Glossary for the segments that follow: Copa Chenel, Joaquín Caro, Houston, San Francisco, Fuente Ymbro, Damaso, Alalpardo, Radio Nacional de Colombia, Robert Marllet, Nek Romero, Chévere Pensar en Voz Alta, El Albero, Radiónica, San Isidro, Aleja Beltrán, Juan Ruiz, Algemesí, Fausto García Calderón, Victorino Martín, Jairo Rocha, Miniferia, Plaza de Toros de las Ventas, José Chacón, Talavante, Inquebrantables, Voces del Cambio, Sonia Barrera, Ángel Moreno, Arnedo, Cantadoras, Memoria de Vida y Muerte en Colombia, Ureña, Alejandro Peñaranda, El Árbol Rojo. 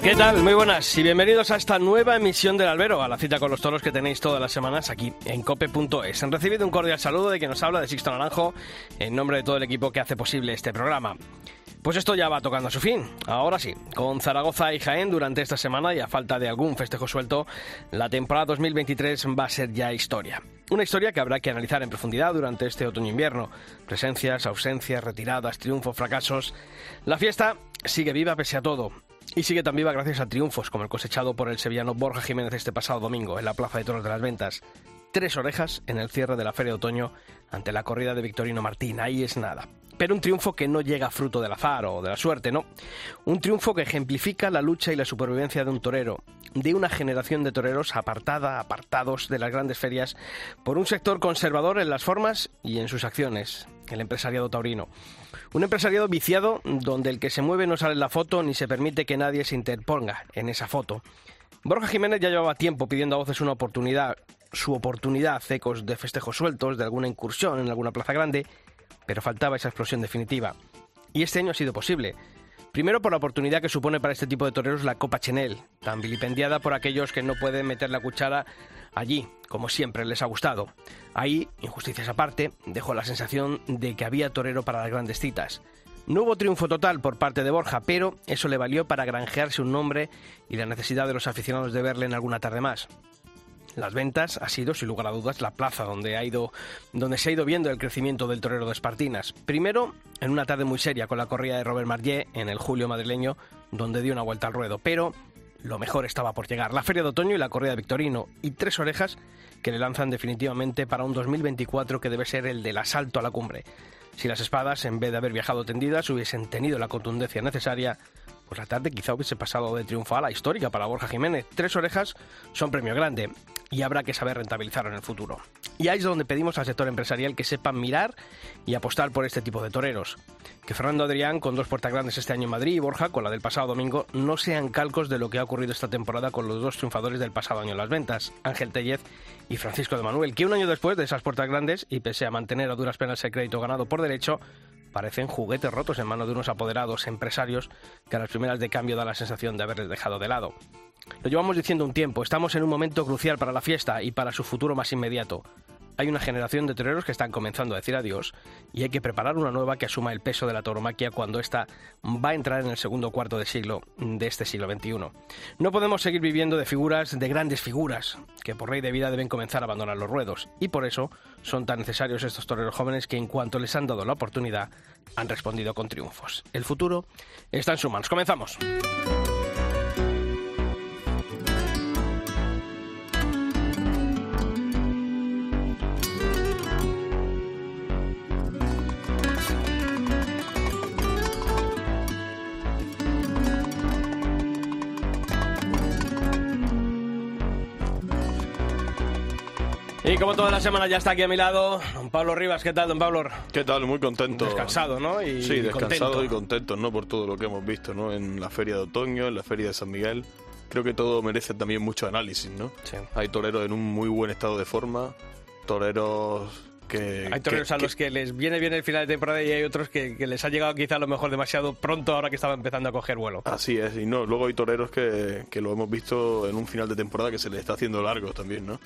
¿Qué tal? Muy buenas y bienvenidos a esta nueva emisión del Albero, a la cita con los toros que tenéis todas las semanas aquí en cope.es. Han recibido un cordial saludo de quien nos habla, de Sixto Naranjo, en nombre de todo el equipo que hace posible este programa. Pues esto ya va tocando a su fin, ahora sí, con Zaragoza y Jaén durante esta semana y a falta de algún festejo suelto, la temporada 2023 va a ser ya historia. Una historia que habrá que analizar en profundidad durante este otoño-invierno. Presencias, ausencias, retiradas, triunfos, fracasos. La fiesta sigue viva pese a todo. Y sigue tan viva gracias a triunfos como el cosechado por el sevillano Borja Jiménez este pasado domingo en la Plaza de Toros de las Ventas. 3 orejas en el cierre de la Feria de Otoño ante la corrida de Victorino Martín. Ahí es nada. Pero un triunfo que no llega fruto del azar o de la suerte, no. Un triunfo que ejemplifica la lucha y la supervivencia de un torero, de una generación de toreros apartados de las grandes ferias por un sector conservador en las formas y en sus acciones, el empresariado taurino. Un empresariado viciado donde el que se mueve no sale en la foto ni se permite que nadie se interponga en esa foto. Borja Jiménez ya llevaba tiempo pidiendo a voces una oportunidad, su oportunidad, ecos de festejos sueltos, de alguna incursión en alguna plaza grande, pero faltaba esa explosión definitiva. Y este año ha sido posible. Primero por la oportunidad que supone para este tipo de toreros la Copa Chenel, tan vilipendiada por aquellos que no pueden meter la cuchara allí, como siempre les ha gustado. Ahí, injusticias aparte, dejó la sensación de que había torero para las grandes citas. No hubo triunfo total por parte de Borja, pero eso le valió para granjearse un nombre y la necesidad de los aficionados de verle en alguna tarde más. Las Ventas ha sido, sin lugar a dudas, la plaza donde se ha ido viendo el crecimiento del torero de Espartinas. Primero, en una tarde muy seria con la corrida de Robert Marllet en el Julio madrileño, donde dio una vuelta al ruedo. Pero lo mejor estaba por llegar. La Feria de Otoño y la corrida de Victorino. Y 3 orejas que le lanzan definitivamente para un 2024 que debe ser el del asalto a la cumbre. Si las espadas, en vez de haber viajado tendidas, hubiesen tenido la contundencia necesaria, pues la tarde quizá hubiese pasado de triunfal a histórica para Borja Jiménez. 3 orejas son premio grande y habrá que saber rentabilizarlo en el futuro. Y ahí es donde pedimos al sector empresarial que sepan mirar y apostar por este tipo de toreros. Que Fernando Adrián, con 2 puertas grandes este año en Madrid, y Borja, con la del pasado domingo, no sean calcos de lo que ha ocurrido esta temporada con los 2 triunfadores del pasado año en las ventas, Ángel Tellez y Francisco de Manuel, que un año después de esas puertas grandes, y pese a mantener a duras penas el crédito ganado por derecho, parecen juguetes rotos en manos de unos apoderados empresarios que a las primeras de cambio da la sensación de haberles dejado de lado. Lo llevamos diciendo un tiempo, estamos en un momento crucial para la fiesta y para su futuro más inmediato. Hay una generación de toreros que están comenzando a decir adiós y hay que preparar una nueva que asuma el peso de la tauromaquia cuando ésta va a entrar en el segundo cuarto de siglo de este siglo XXI. No podemos seguir viviendo de figuras, de grandes figuras, que por ley de vida deben comenzar a abandonar los ruedos. Y por eso son tan necesarios estos toreros jóvenes que en cuanto les han dado la oportunidad han respondido con triunfos. El futuro está en sus manos. ¡Comenzamos! Y como toda la semana ya está aquí a mi lado, don Pablo Rivas. ¿Qué tal, don Pablo? ¿Qué tal? Muy contento. Descansado, ¿no? Sí, descansado contento. Y contento, ¿no? Por todo lo que hemos visto, ¿no? En la Feria de Otoño, en la Feria de San Miguel. Creo que todo merece también mucho análisis, ¿no? Sí. Hay toreros en un muy buen estado de forma, toreros... hay toreros a los que les viene bien el final de temporada y hay otros que les ha llegado quizá a lo mejor demasiado pronto ahora que estaba empezando a coger vuelo. Así es, y no, luego hay toreros que lo hemos visto en un final de temporada que se les está haciendo largos también, ¿no?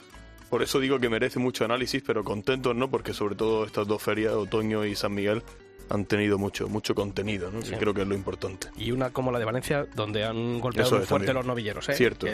Por eso digo que merece mucho análisis, pero contentos, ¿no? Porque sobre todo estas 2 ferias, Otoño y San Miguel, han tenido mucho contenido, ¿no? Sí. Que creo que es lo importante. Y una como la de Valencia, donde han golpeado muy fuerte también los novilleros, ¿eh? Cierto.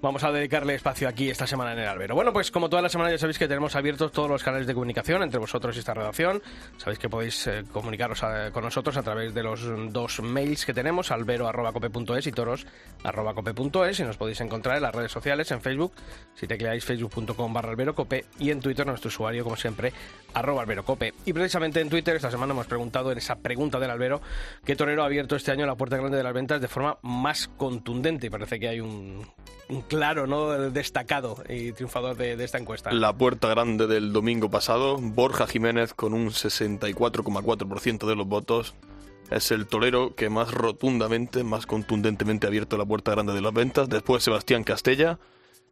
Vamos a dedicarle espacio aquí esta semana en el Albero. Bueno, pues como toda la semana ya sabéis que tenemos abiertos todos los canales de comunicación entre vosotros y esta redacción. Sabéis que podéis comunicaros con nosotros a través de los 2 mails que tenemos, albero@cope.es y toros@cope.es, y nos podéis encontrar en las redes sociales, en Facebook, si tecleáis facebook.com/alberocope, y en Twitter nuestro usuario, como siempre, @alberocope. Y precisamente en Twitter esta semana hemos preguntado en esa pregunta del albero qué torero ha abierto este año la puerta grande de las ventas de forma más contundente. Y parece que hay un claro, ¿no?, destacado y triunfador de esta encuesta. La puerta grande del domingo pasado, Borja Jiménez, con un 64,4% de los votos, es el torero que más rotundamente, más contundentemente ha abierto la puerta grande de las ventas. Después Sebastián Castella,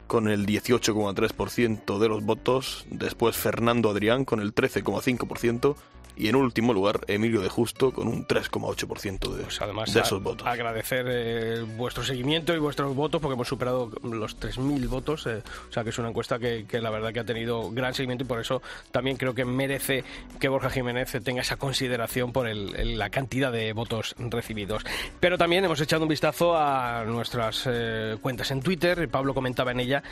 con el 18,3% de los votos. Después Fernando Adrián, con el 13,5%. Y en último lugar, Emilio de Justo, con un 3,8% de, pues además, de esos votos. Agradecer vuestro seguimiento y vuestros votos, porque hemos superado los 3.000 votos. O sea, que es una encuesta que la verdad que ha tenido gran seguimiento, y por eso también creo que merece que Borja Jiménez tenga esa consideración por la cantidad de votos recibidos. Pero también hemos echado un vistazo a nuestras cuentas en Twitter. Pablo comentaba en ella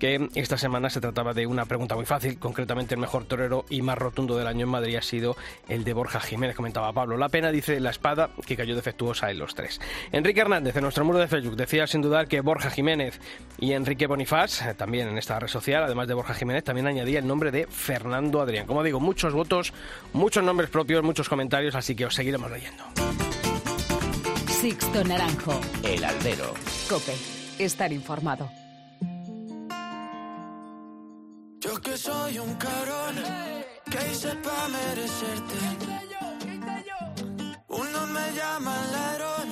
que esta semana se trataba de una pregunta muy fácil. Concretamente, el mejor torero y más rotundo del año en Madrid ha sido el de Borja Jiménez, comentaba Pablo. La pena, dice, la espada que cayó defectuosa en los tres. Enrique Hernández, en nuestro muro de Facebook, decía sin dudar que Borja Jiménez, y Enrique Bonifaz, también en esta red social, además de Borja Jiménez, también añadía el nombre de Fernando Adrián. Como digo, muchos votos, muchos nombres propios, muchos comentarios, así que os seguiremos leyendo. Sixto Naranjo, El Albero, COPE, estar informado. Yo que soy un cabrón, ¿qué hice pa' merecerte? Unos me llaman ladrón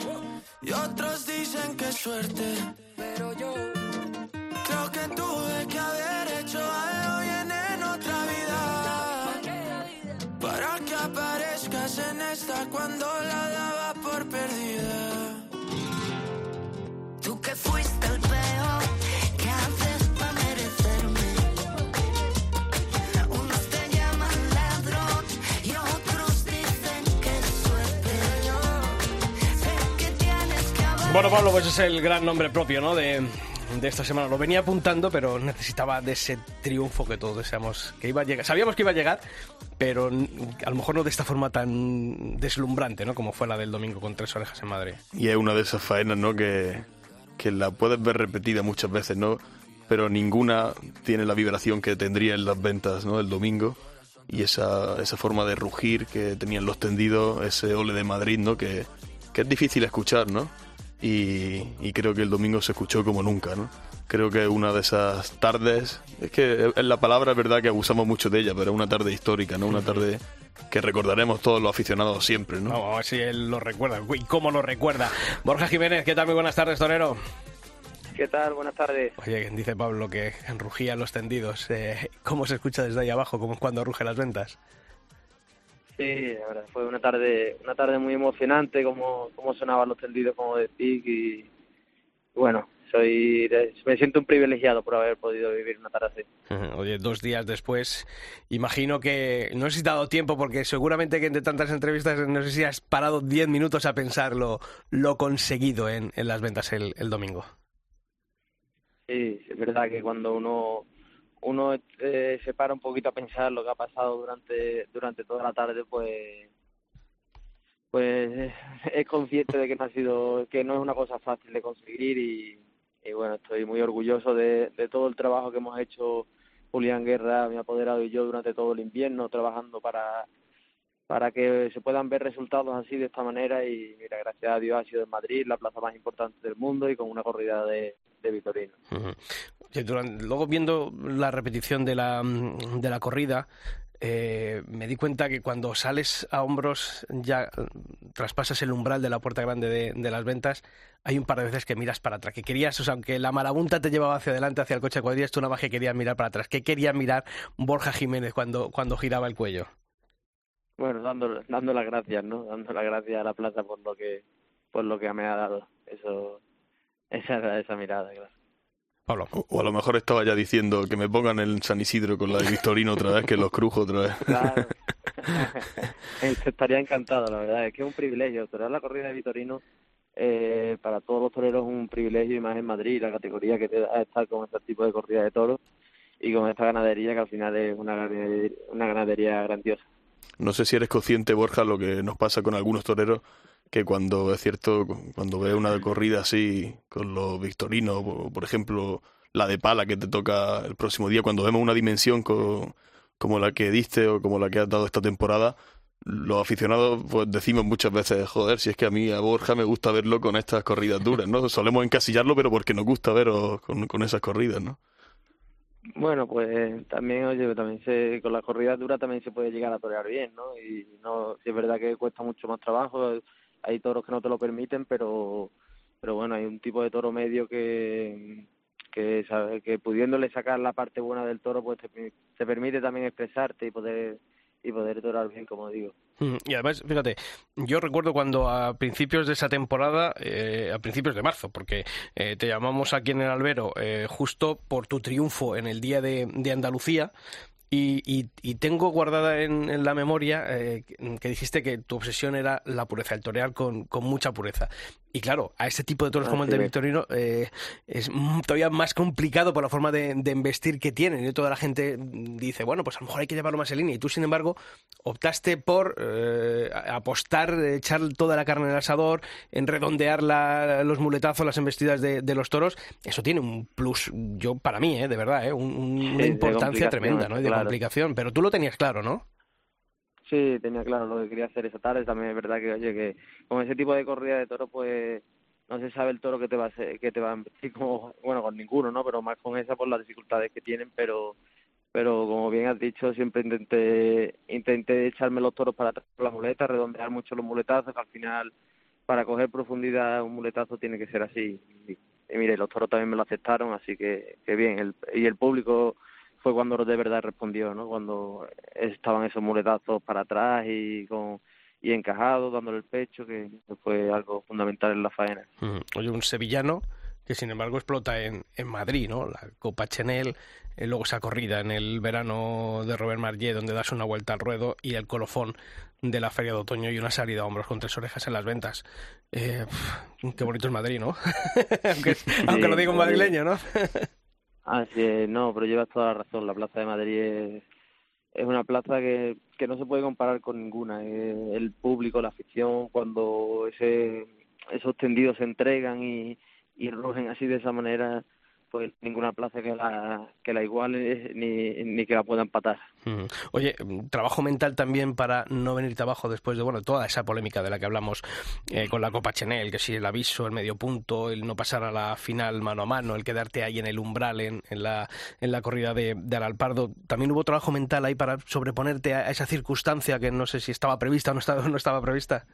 y otros dicen que suerte. Pero yo creo que tuve que haber hecho algo bien en otra vida para que aparezcas en esta cuando la daba por perdida. Tú que fuiste el peor. Bueno, Pablo, pues es el gran nombre propio, ¿no?, de esta semana. Lo venía apuntando, pero necesitaba de ese triunfo que todos deseamos que iba a llegar. Sabíamos que iba a llegar, pero a lo mejor no de esta forma tan deslumbrante, ¿no?, como fue la del domingo con tres orejas en Madrid. Y es una de esas faenas, ¿no?, que la puedes ver repetida muchas veces, ¿no?, pero ninguna tiene la vibración que tendría en las ventas, ¿no?, el domingo. Y esa forma de rugir que tenían los tendidos, ese ole de Madrid, ¿no?, que es difícil escuchar, ¿no? Y creo que el domingo se escuchó como nunca, ¿no? Creo que una de esas tardes, es que en la palabra es verdad que abusamos mucho de ella, pero es una tarde histórica, ¿no? Una tarde que recordaremos todos los aficionados siempre, ¿no? Vamos a ver si él lo recuerda, y cómo lo recuerda. Borja Jiménez, ¿qué tal? Muy buenas tardes, torero. ¿Qué tal? Buenas tardes. Oye, dice Pablo que rugían los tendidos. ¿Cómo se escucha desde ahí abajo, como cuando rugen las ventas? Sí, la verdad, fue una tarde muy emocionante, como sonaban los tendidos, como decís, y bueno, me siento un privilegiado por haber podido vivir una tarde así. Oye, 2 días después, imagino que no sé si te ha dado tiempo, porque seguramente que entre tantas entrevistas no sé si has parado 10 minutos a pensar lo conseguido en las ventas el domingo. Sí, es verdad que cuando uno se para un poquito a pensar lo que ha pasado durante toda la tarde, pues es consciente de que no es una cosa fácil de conseguir, y bueno, estoy muy orgulloso de todo el trabajo que hemos hecho Julián Guerra, mi apoderado, y yo durante todo el invierno, trabajando para que se puedan ver resultados así, de esta manera. Y mira, gracias a Dios ha sido en Madrid, la plaza más importante del mundo, y con una corrida de Victorino. Uh-huh. Luego, viendo la repetición de la corrida, me di cuenta que cuando sales a hombros, ya traspasas el umbral de la puerta grande de las ventas, hay un par de veces que miras para atrás, que querías, o sea, aunque la marabunta te llevaba hacia adelante, hacia el coche de cuadrillas, tú nada más que querías mirar para atrás. ¿Qué quería mirar Borja Jiménez cuando giraba el cuello? Bueno, dando las gracias, ¿no? Dando las gracias a la plaza por lo que me ha dado. Esa mirada, claro. Pablo. O a lo mejor estaba ya diciendo que me pongan el San Isidro con la de Victorino otra vez, que los crujo otra vez. Claro. Estaría encantado, la verdad. Es que es un privilegio. Torear la corrida de Victorino, para todos los toreros, es un privilegio, y más en Madrid, la categoría que te da estar con este tipo de corrida de toros y con esta ganadería, que al final es una ganadería grandiosa. No sé si eres consciente, Borja, lo que nos pasa con algunos toreros, que cuando ve una corrida así con los victorinos, por ejemplo, la de pala que te toca el próximo día, cuando vemos una dimensión como la que diste o como la que has dado esta temporada, los aficionados pues decimos muchas veces, joder, si es que a mí, a Borja, me gusta verlo con estas corridas duras, ¿no? Solemos encasillarlo, pero porque nos gusta veros con esas corridas, ¿no? Bueno, pues también, oye, también se, con las corridas duras también se puede llegar a torear bien, ¿no? Y no, si es verdad que cuesta mucho más trabajo, hay toros que no te lo permiten, pero bueno, hay un tipo de toro medio que pudiéndole sacar la parte buena del toro, pues te permite también expresarte y poder torar bien, como digo. Y además, fíjate, yo recuerdo cuando a principios de esa temporada, a principios de marzo, porque te llamamos aquí en El Albero justo por tu triunfo en el Día de Andalucía, y tengo guardada en la memoria que dijiste que tu obsesión era la pureza, el torear con mucha pureza. Y claro, a este tipo de toros como el de Victorino es todavía más complicado por la forma de embestir que tienen. Y toda la gente dice, bueno, pues a lo mejor hay que llevarlo más en línea. Y tú, sin embargo, optaste por apostar, echar toda la carne en el asador, en redondear los muletazos, las embestidas de los toros. Eso tiene un plus, yo para mí, de verdad, una importancia tremenda, ¿no? Claro. Complicación, pero tú lo tenías claro, ¿no? Sí, tenía claro lo que quería hacer esa tarde. También es verdad que, oye, que con ese tipo de corrida de toro, pues no se sabe el toro que te va a hacer, que te va a embestir, como, bueno, con ninguno, ¿no? Pero más con esa por las dificultades que tienen, pero como bien has dicho, siempre intenté echarme los toros para atrás con la muleta, redondear mucho los muletazos, que al final para coger profundidad un muletazo tiene que ser así. Y mire, los toros también me lo aceptaron, así que bien. Y el público fue cuando de verdad respondió, ¿no? Cuando estaban esos muletazos para atrás y encajados, dándole el pecho, que fue algo fundamental en la faena. Oye, un sevillano que sin embargo explota en Madrid, ¿no? La Copa Chenel, luego esa corrida en el verano de Robert Marllet, donde das una vuelta al ruedo, y el colofón de la Feria de Otoño y una salida a hombros con tres orejas en las ventas. Qué bonito es Madrid, ¿no? aunque lo diga un madrileño, ¿no? Así es, no, pero llevas toda la razón. La Plaza de Madrid es una plaza que no se puede comparar con ninguna. El público, la afición, cuando esos tendidos se entregan y rugen así de esa manera, pues ninguna plaza que la iguale ni que la pueda empatar. Oye, trabajo mental también para no venirte abajo después de toda esa polémica de la que hablamos con la Copa Chenel, que si el aviso, el medio punto, el no pasar a la final mano a mano, el quedarte ahí en el umbral en la corrida de Alalpardo. También hubo trabajo mental ahí para sobreponerte a esa circunstancia que no sé si estaba prevista o no estaba prevista.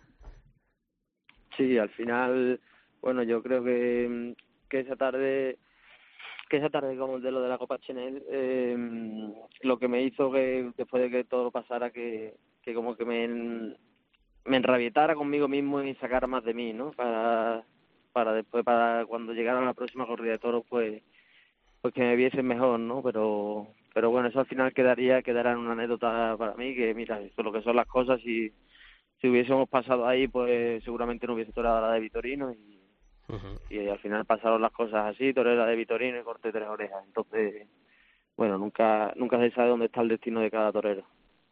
Sí, al final, bueno, yo creo que esa tarde como el de lo de la Copa Chenel, lo que me hizo que después de que todo pasara, que como que me enrabietara conmigo mismo y sacara más de mí, ¿no? Para después, para cuando llegara la próxima corrida de toros, pues que me viesen mejor, ¿no? Pero bueno, eso al final quedará en una anécdota para mí, que mira, eso es lo que son las cosas, y si hubiésemos pasado ahí, pues seguramente no hubiese torado la de Victorino, y al final pasaron las cosas así, torera de Victorino y corté tres orejas. Entonces, bueno, nunca se sabe dónde está el destino de cada torero.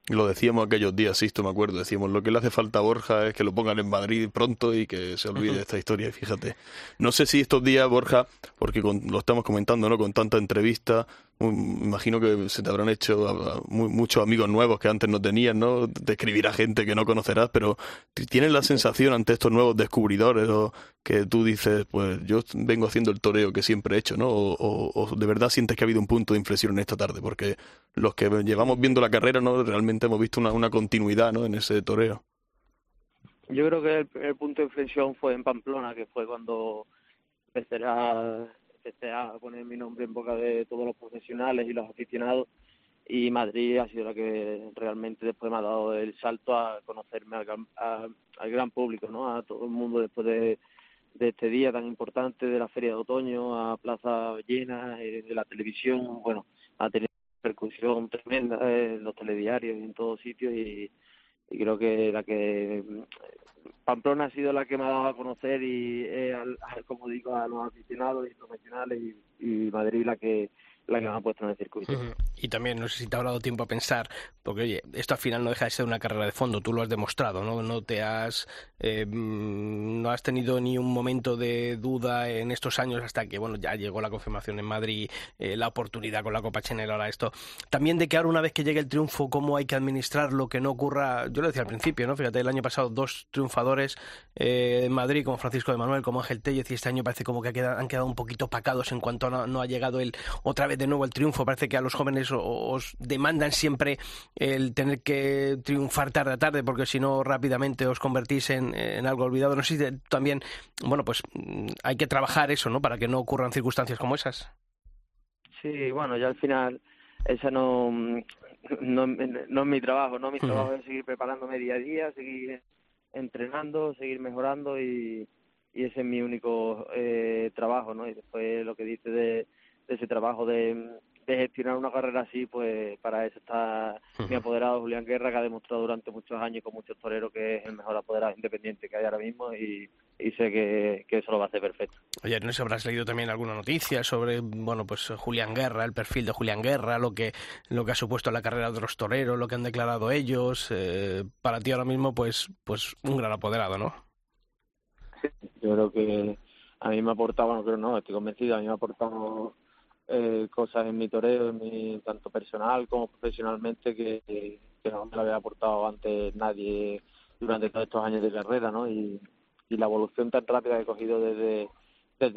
Lo decíamos aquellos días, Sixto, me acuerdo, decíamos, lo que le hace falta a Borja es que lo pongan en Madrid pronto y que se olvide de esta historia. Y fíjate, no sé si estos días, Borja, porque lo estamos comentando, ¿no?, con tanta entrevista, imagino que se te habrán hecho muchos amigos nuevos que antes no tenías, ¿no? Te escribirá gente que no conocerás, pero ¿tienes la sensación ante estos nuevos descubridores, o que tú dices, pues yo vengo haciendo el toreo que siempre he hecho, ¿no? O de verdad sientes que ha habido un punto de inflexión en esta tarde, porque los que llevamos viendo la carrera, ¿no?, realmente hemos visto una continuidad, ¿no?, en ese toreo. Yo creo que el punto de inflexión fue en Pamplona, que fue cuando empecé a poner mi nombre en boca de todos los profesionales y los aficionados, y Madrid ha sido la que realmente después me ha dado el salto a conocerme al gran público, ¿no?, a todo el mundo, después de este día tan importante de la Feria de Otoño, a plazas llenas, de la televisión, bueno, a tener repercusión tremenda en los telediarios y en todos sitios, y creo que Pamplona ha sido la que me ha dado a conocer, y como digo, a los aficionados y profesionales, y Madrid la que me ha puesto en el circuito. Y también, no sé si te ha dado tiempo a pensar, porque oye, esto al final no deja de ser una carrera de fondo, tú lo has demostrado, ¿no? No te has No has tenido ni un momento de duda en estos años hasta que, bueno, ya llegó la confirmación en Madrid, la oportunidad con la Copa Chenel, ahora esto. También de que ahora, una vez que llegue el triunfo, cómo hay que administrar lo que no ocurra. Yo lo decía al principio, ¿no? Fíjate, el año pasado dos triunfadores en Madrid, como Francisco de Manuel, como Ángel Tellez, y este año parece como que han quedado un poquito opacados en cuanto no ha llegado otra vez de nuevo el triunfo. Parece que a los jóvenes os demandan siempre el tener que triunfar tarde a tarde, porque si no rápidamente os convertís en algo olvidado. No sé si también, bueno, pues hay que trabajar eso, ¿no?, para que no ocurran circunstancias como esas. Sí, bueno, ya al final esa no es mi trabajo, ¿no? Mi trabajo es seguir preparándome día a día, seguir entrenando, seguir mejorando, y ese es mi único trabajo, ¿no? Y después lo que dices de ese trabajo de gestionar una carrera así, pues para eso está mi apoderado Julián Guerra, que ha demostrado durante muchos años con muchos toreros que es el mejor apoderado independiente que hay ahora mismo, y sé que eso lo va a hacer perfecto. Oye, no sé, habrás leído también alguna noticia sobre, bueno, pues Julián Guerra, el perfil de Julián Guerra, lo que ha supuesto la carrera de los toreros, lo que han declarado ellos. Para ti ahora mismo, pues un gran apoderado, ¿no? Yo creo que a mí me ha aportado, bueno, creo no, estoy convencido, a mí me ha aportado cosas en mi toreo, en mi, tanto personal como profesionalmente, que no me lo había aportado antes nadie durante todos estos años de carrera, ¿no? Y la evolución tan rápida que he cogido desde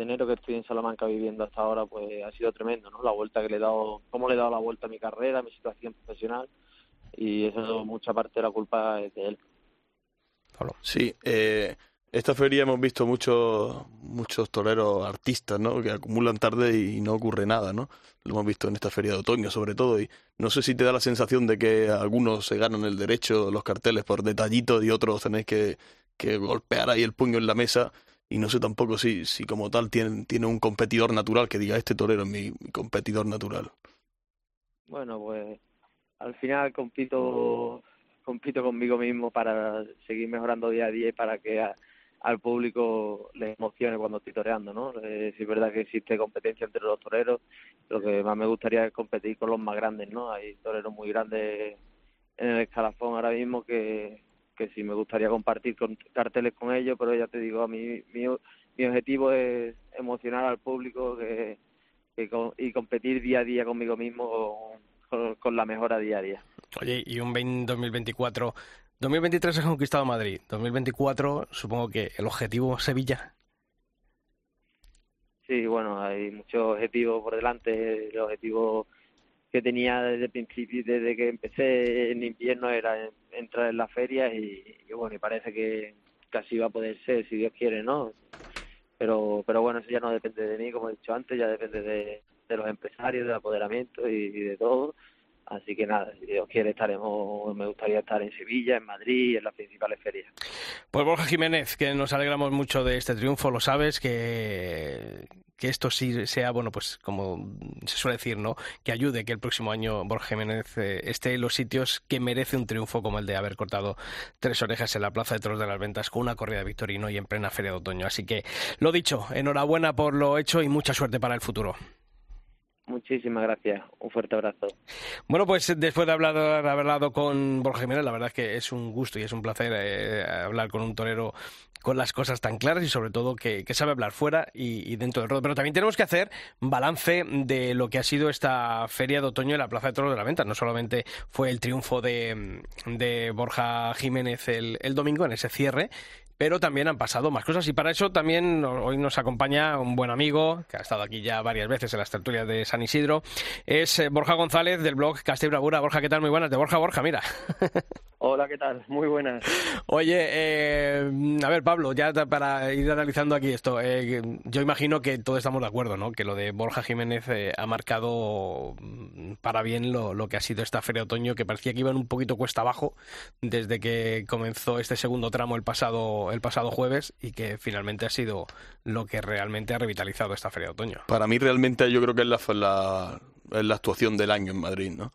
enero que estoy en Salamanca viviendo hasta ahora, pues ha sido tremendo, ¿no? La vuelta que le he dado, cómo le he dado la vuelta a mi carrera, a mi situación profesional, y eso, mucha parte de la culpa es de él. Sí, esta feria hemos visto muchos toreros artistas, ¿no?, que acumulan tarde y no ocurre nada, ¿no? Lo hemos visto en esta feria de otoño, sobre todo, y no sé si te da la sensación de que algunos se ganan el derecho, los carteles, por detallitos, y otros tenéis que golpear ahí el puño en la mesa, y no sé tampoco si como tal tiene un competidor natural que diga, este torero es mi competidor natural. Bueno, pues al final compito conmigo mismo para seguir mejorando día a día y para que al público le emocione cuando estoy toreando, ¿no? Es verdad que existe competencia entre los toreros. Lo que más me gustaría es competir con los más grandes, ¿no? Hay toreros muy grandes en el escalafón ahora mismo que sí me gustaría compartir carteles con ellos, pero ya te digo, a mí mi objetivo es emocionar al público y competir día a día conmigo mismo con la mejora día a día. Oye, y un 2024... 2023 has conquistado Madrid, 2024 supongo que el objetivo Sevilla. Sí, bueno, hay muchos objetivos por delante. El objetivo que tenía desde el principio, desde que empecé en invierno, era entrar en la feria y bueno, y parece que casi va a poder ser, si Dios quiere, ¿no? Pero bueno, eso ya no depende de mí, como he dicho antes, ya depende de los empresarios, del apoderamiento y de todo. Así que nada, si Dios quiere me gustaría estar en Sevilla, en Madrid, en las principales ferias. Pues Borja Jiménez, que nos alegramos mucho de este triunfo, lo sabes, que esto sí sea, bueno, pues como se suele decir, ¿no?, que ayude, que el próximo año Borja Jiménez esté en los sitios que merece un triunfo como el de haber cortado tres orejas en la Plaza de Toros de las Ventas con una corrida de Victorino y en plena Feria de Otoño. Así que, lo dicho, enhorabuena por lo hecho y mucha suerte para el futuro. Muchísimas gracias. Un fuerte abrazo. Bueno, pues después de haber hablado con Borja Jiménez, la verdad es que es un gusto y es un placer hablar con un torero con las cosas tan claras y sobre todo que sabe hablar fuera y dentro del ruedo. Pero también tenemos que hacer balance de lo que ha sido esta Feria de Otoño en la Plaza de Toros de las Ventas. No solamente fue el triunfo de Borja Jiménez el domingo en ese cierre, pero también han pasado más cosas, y para eso también hoy nos acompaña un buen amigo que ha estado aquí ya varias veces en las tertulias de San Isidro. Es Borja González, del blog Casta y Bravura. Borja, ¿qué tal? Muy buenas. De Borja, mira. Hola, ¿qué tal? Muy buenas. Oye, a ver, Pablo, ya para ir analizando aquí esto, yo imagino que todos estamos de acuerdo, ¿no?, que lo de Borja Jiménez ha marcado para bien lo que ha sido esta Feria de Otoño, que parecía que iban un poquito cuesta abajo desde que comenzó este segundo tramo el pasado jueves, y que finalmente ha sido lo que realmente ha revitalizado esta Feria de Otoño. Para mí realmente yo creo que es la actuación del año en Madrid, ¿no?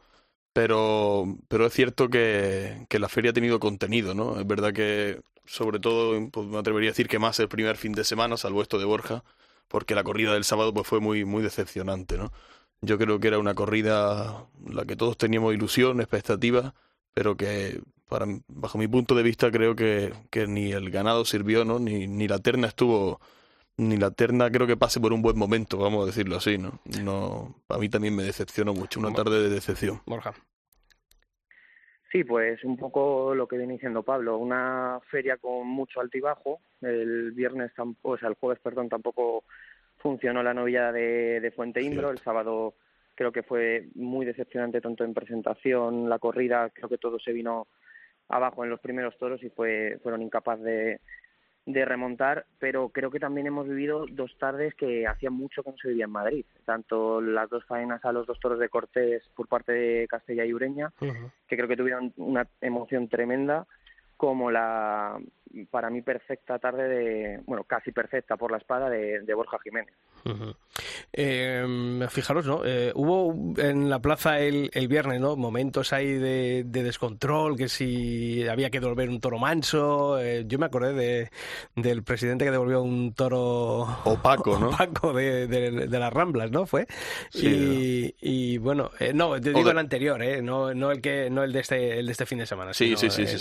Pero es cierto que la feria ha tenido contenido, ¿no? Es verdad que, sobre todo, pues me atrevería a decir que más el primer fin de semana, salvo esto de Borja, porque la corrida del sábado pues fue muy, muy decepcionante, ¿no? Yo creo que era una corrida en la que todos teníamos ilusión, expectativas, pero que bajo mi punto de vista, creo que ni el ganado sirvió, ¿no? Ni la terna estuvo... Ni la terna creo que pase por un buen momento, vamos a decirlo así, ¿no? A mí también me decepcionó mucho, una tarde de decepción. Borja. Sí, pues un poco lo que viene diciendo Pablo, una feria con mucho altibajo. El viernes, o sea, el jueves, perdón, tampoco funcionó la novillada de Fuente Ymbro. El sábado creo que fue muy decepcionante, tanto en presentación, la corrida, creo que todo se vino abajo en los primeros toros y fueron incapaces de remontar, pero creo que también hemos vivido dos tardes que hacía mucho que no se vivía en Madrid, tanto las dos faenas a los dos toros de Cortés por parte de Castella y Ureña, que creo que tuvieron una emoción tremenda, como la, para mí, perfecta tarde de, bueno, casi perfecta por la espada de Borja Jiménez. Fijaros, ¿no? Hubo en la plaza el viernes, ¿no? Momentos ahí de descontrol, que si había que devolver un toro manso. Yo me acordé del presidente que devolvió un toro opaco, ¿no? Opaco de las Ramblas, ¿no? Fue. Sí, y bueno, no, te digo el anterior, no el de este fin de semana. Sí.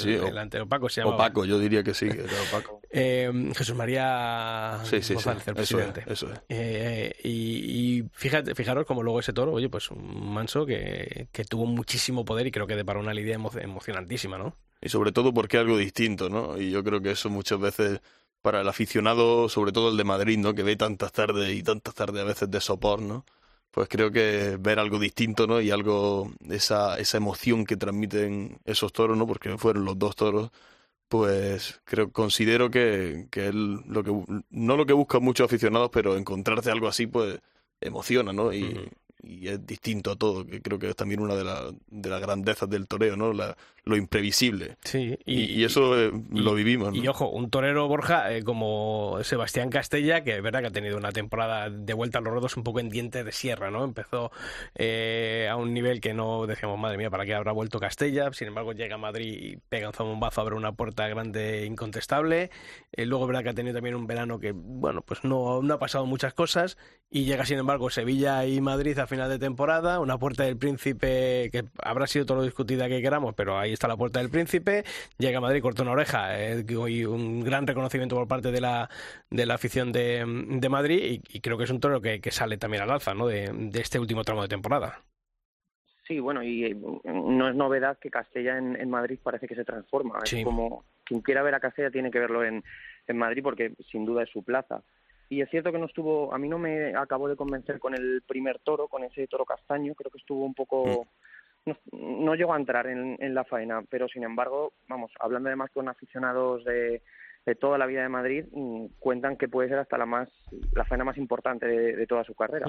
El anterior, opaco se llamaba. Opaco, yo diría que sí. Era opaco. Jesús María González, el presidente. Eso es. Y fijaros como luego ese toro, oye, pues un manso que tuvo muchísimo poder y creo que deparó una lidia emocionantísima, ¿no? Y sobre todo porque es algo distinto, ¿no? Y yo creo que eso muchas veces para el aficionado, sobre todo el de Madrid, ¿no? Que ve tantas tardes a veces de sopor, ¿no? Pues creo que ver algo distinto, ¿no? Y algo, esa emoción que transmiten esos toros, ¿no? Porque fueron los dos toros. Pues considero que él, no lo que buscan muchos aficionados, pero encontrarse algo así pues emociona, ¿no? Y es distinto a todo, que creo que es también una de las grandezas del toreo, ¿no? Lo imprevisible. Sí. Y eso lo vivimos, ¿no? Y ojo, un torero, Borja, como Sebastián Castella, que es verdad que ha tenido una temporada de vuelta a los ruedos un poco en dientes de sierra, ¿no? Empezó a un nivel que no decíamos, madre mía, ¿para qué habrá vuelto Castella? Sin embargo, llega a Madrid y pega un zambombazo, abre una puerta grande e incontestable. Luego, verdad que ha tenido también un verano que, bueno, pues no ha pasado muchas cosas. Y llega, sin embargo, Sevilla y Madrid a final de temporada, una Puerta del Príncipe que habrá sido todo lo discutida que queramos, pero ahí está la Puerta del Príncipe. Llega a Madrid, cortó una oreja, y un gran reconocimiento por parte de la afición de Madrid, y creo que es un toro que sale también al alza, ¿no? de este último tramo de temporada. Sí, bueno, y no es novedad que Castella en Madrid parece que se transforma. Sí. Es como quien quiera ver a Castella tiene que verlo en Madrid, porque sin duda es su plaza. Y es cierto que a mí no me acabó de convencer con el primer toro, con ese toro castaño. Creo que estuvo un poco, no llegó a entrar en la faena, pero sin embargo, vamos, hablando además con aficionados de toda la vida de Madrid, cuentan que puede ser hasta la faena más importante de toda su carrera.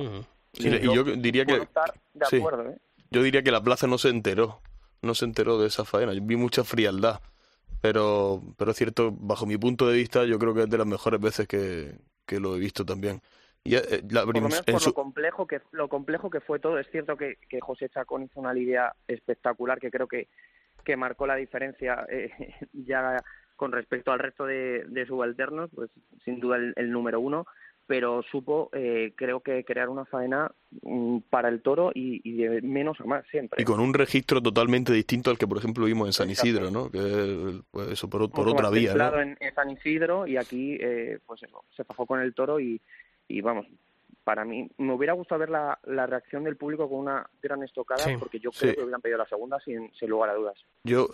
Sí, y yo diría que de acuerdo, sí. Yo diría que la plaza no se enteró de esa faena. Yo vi mucha frialdad, pero es cierto, bajo mi punto de vista, yo creo que es de las mejores veces que lo he visto también. Y por lo menos lo complejo que fue todo. Es cierto que José Chacón hizo una lidia espectacular, que creo que marcó la diferencia ya con respecto al resto de subalternos, pues sin duda el número uno, pero supo creo que crear una faena para el toro y de menos a más siempre. Y con un registro totalmente distinto al que, por ejemplo, vimos en San Isidro, ¿no? Que pues eso por otra vía, ¿no? En San Isidro, y aquí pues eso, se fajó con el toro y vamos, para mí me hubiera gustado ver la reacción del público con una gran estocada, sí, porque yo creo que hubieran pedido la segunda sin lugar a dudas. Yo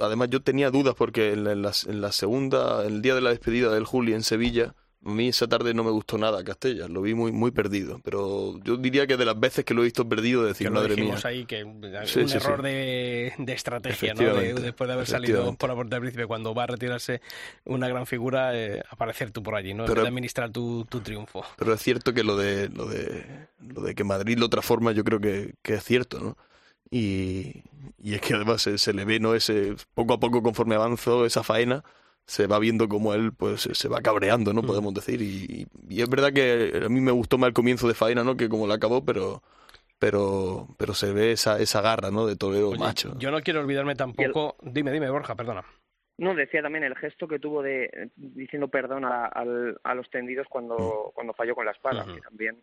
tenía dudas porque en la segunda, el día de la despedida del Juli en Sevilla, a mí esa tarde no me gustó nada Castella, lo vi muy muy perdido, pero yo diría que de las veces que lo he visto perdido, decir, que lo madre mía, ahí que un error. De estrategia, ¿no? Después de haber salido por la Puerta del Príncipe, cuando va a retirarse una gran figura, aparecer tú por allí, ¿no? Pero, administrar tu triunfo. Pero es cierto que lo de que Madrid lo transforma, yo creo que es cierto, ¿no? Y es que además se le ve, ¿no? Ese poco a poco, conforme avanzó esa faena, se va viendo como él pues se va cabreando, ¿no? Podemos decir. Y es verdad que a mí me gustó más el comienzo de faena, ¿no? Que como la acabó, pero se ve esa garra, ¿no? De torero macho. Yo no quiero olvidarme tampoco... Dime, Borja, perdona. No, decía también el gesto que tuvo de diciendo perdón a los tendidos cuando falló con la espada, que también...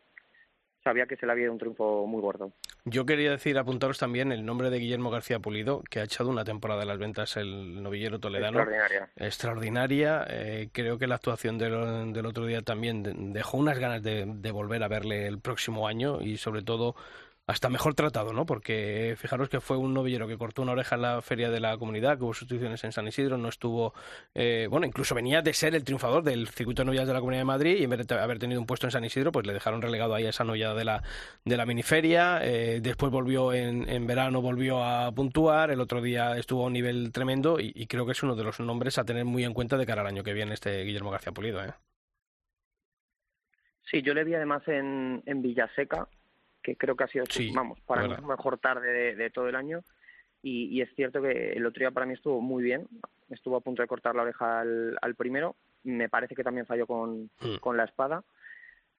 sabía que se le había ido un triunfo muy gordo. Yo quería decir, apuntaros también el nombre de Guillermo García Pulido, que ha echado una temporada de las ventas el novillero toledano. Extraordinaria. Creo que la actuación del otro día también dejó unas ganas de volver a verle el próximo año y sobre todo hasta mejor tratado, ¿no? Porque fijaros que fue un novillero que cortó una oreja en la Feria de la Comunidad, que hubo sustituciones en San Isidro, no estuvo... bueno, incluso venía de ser el triunfador del circuito de novillas de la Comunidad de Madrid y en vez de haber tenido un puesto en San Isidro, pues le dejaron relegado ahí a esa novillada de la miniferia. Después volvió en verano, volvió a puntuar, el otro día estuvo a un nivel tremendo y creo que es uno de los nombres a tener muy en cuenta de cara al año que viene este Guillermo García Pulido, ¿eh? Sí, yo le vi además en Villaseca, que creo que ha sido, sí, vamos, para mí la mejor tarde de todo el año y es cierto que el otro día para mí estuvo muy bien, estuvo a punto de cortar la oreja al primero, me parece que también falló con la espada,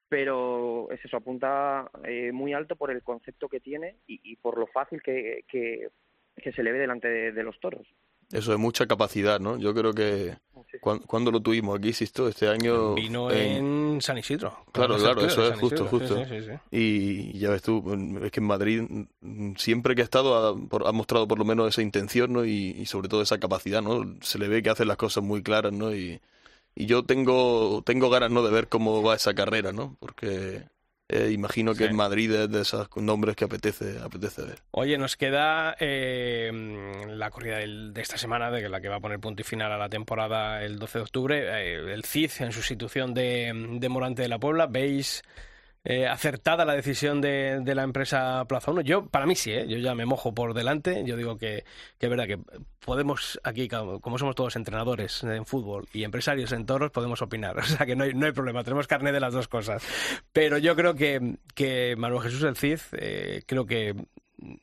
pero es eso, apunta muy alto por el concepto que tiene y por lo fácil que se le ve delante de los toros. Eso es mucha capacidad, ¿no? Yo creo que cuando lo tuvimos aquí, Sixto, este año... Vino en San Isidro. Claro, eso es justo. Sí. Y ya ves tú, es que en Madrid siempre que ha estado ha mostrado por lo menos esa intención, ¿no? Y sobre todo esa capacidad, ¿no? Se le ve que hace las cosas muy claras, ¿no? Y yo tengo ganas, ¿no?, de ver cómo va esa carrera, ¿no? Porque... imagino que sí. En Madrid es de esos nombres que apetece ver. Oye, nos queda la corrida de esta semana, de la que va a poner punto y final a la temporada el 12 de octubre. El Cid, en sustitución de Morante de la Puebla. ¿Veis acertada la decisión de la empresa Plaza 1? Yo, para mí sí, yo ya me mojo por delante. Yo digo que es verdad que podemos aquí, como somos todos entrenadores en fútbol y empresarios en toros, podemos opinar, o sea que no hay problema, tenemos carné de las dos cosas, pero yo creo que Manuel Jesús El Cid creo que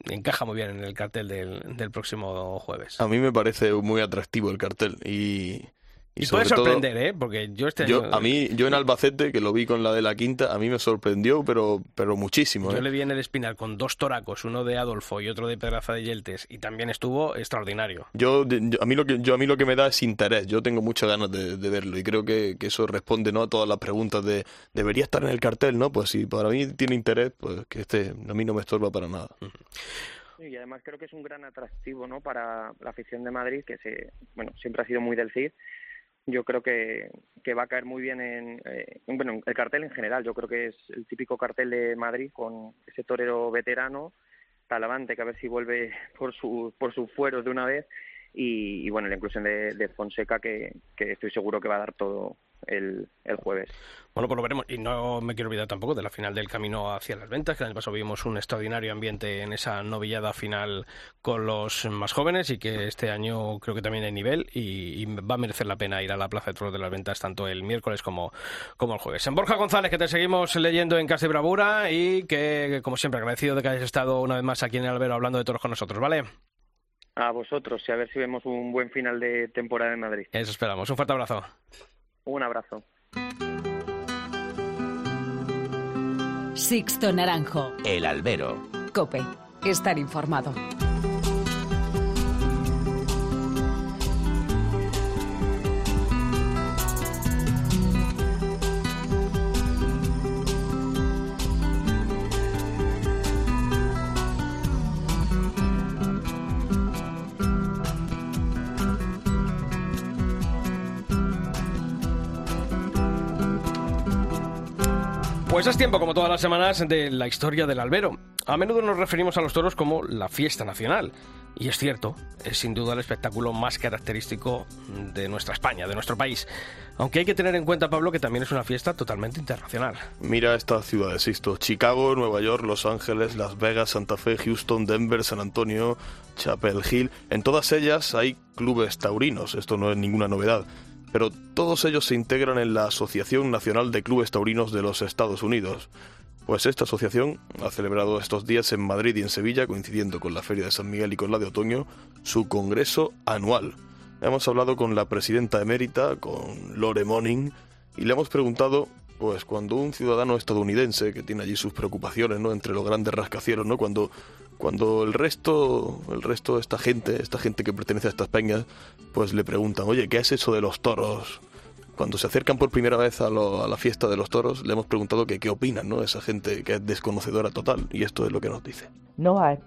encaja muy bien en el cartel del próximo jueves. A mí me parece muy atractivo el cartel y puede sorprender, todo, porque yo este año... Yo en Albacete, que lo vi con la de la quinta, a mí me sorprendió, pero muchísimo. Yo le vi en el Espinar con dos toracos, uno de Adolfo y otro de Pedraza de Yeltes, y también estuvo extraordinario. A mí lo que me da es interés, yo tengo muchas ganas de verlo, y creo que eso responde, ¿no?, a todas las preguntas de ¿debería estar en el cartel? ¿No? Pues si para mí tiene interés, pues que a mí no me estorba para nada. Uh-huh. Y además creo que es un gran atractivo, ¿no?, para la afición de Madrid, que siempre ha sido muy del Cid. Yo creo que va a caer muy bien en el cartel en general. Yo creo que es el típico cartel de Madrid con ese torero veterano, Talavante, que a ver si vuelve por sus fueros de una vez. Y bueno, la inclusión de Fonseca, que estoy seguro que va a dar todo el jueves. Bueno, pues lo veremos. Y no me quiero olvidar tampoco de la final del Camino hacia las Ventas, que el año pasado vimos un extraordinario ambiente en esa novillada final con los más jóvenes y que este año creo que también hay nivel y va a merecer la pena ir a la Plaza de Toros de las Ventas tanto el miércoles como el jueves. En Borja González, que te seguimos leyendo en Casa y Bravura y que, como siempre, agradecido de que hayas estado una vez más aquí en El Albero hablando de toros con nosotros, ¿vale? A vosotros y a ver si vemos un buen final de temporada en Madrid. Eso esperamos. Un fuerte abrazo. Un abrazo. Sixto Naranjo. El Albero. COPE. Estar informado. Pues es tiempo, como todas las semanas, de la historia del albero. A menudo nos referimos a los toros como la fiesta nacional. Y es cierto, es sin duda el espectáculo más característico de nuestra España, de nuestro país. Aunque hay que tener en cuenta, Pablo, que también es una fiesta totalmente internacional. Mira estas ciudades, Sixto. Chicago, Nueva York, Los Ángeles, Las Vegas, Santa Fe, Houston, Denver, San Antonio, Chapel Hill. En todas ellas hay clubes taurinos. Esto no es ninguna novedad. Pero todos ellos se integran en la Asociación Nacional de Clubes Taurinos de los Estados Unidos. Pues esta asociación ha celebrado estos días en Madrid y en Sevilla, coincidiendo con la Feria de San Miguel y con la de Otoño, su congreso anual. Hemos hablado con la presidenta emérita, con Lore Moning, y le hemos preguntado, pues cuando un ciudadano estadounidense, que tiene allí sus preocupaciones, ¿no?, entre los grandes rascacielos, ¿no?, cuando el resto de esta gente que pertenece a estas peñas, pues le preguntan, oye, ¿qué es eso de los toros? Cuando se acercan por primera vez a la fiesta de los toros, le hemos preguntado que qué opinan, ¿no? Esa gente que es desconocedora total, y esto es lo que nos dice. No hay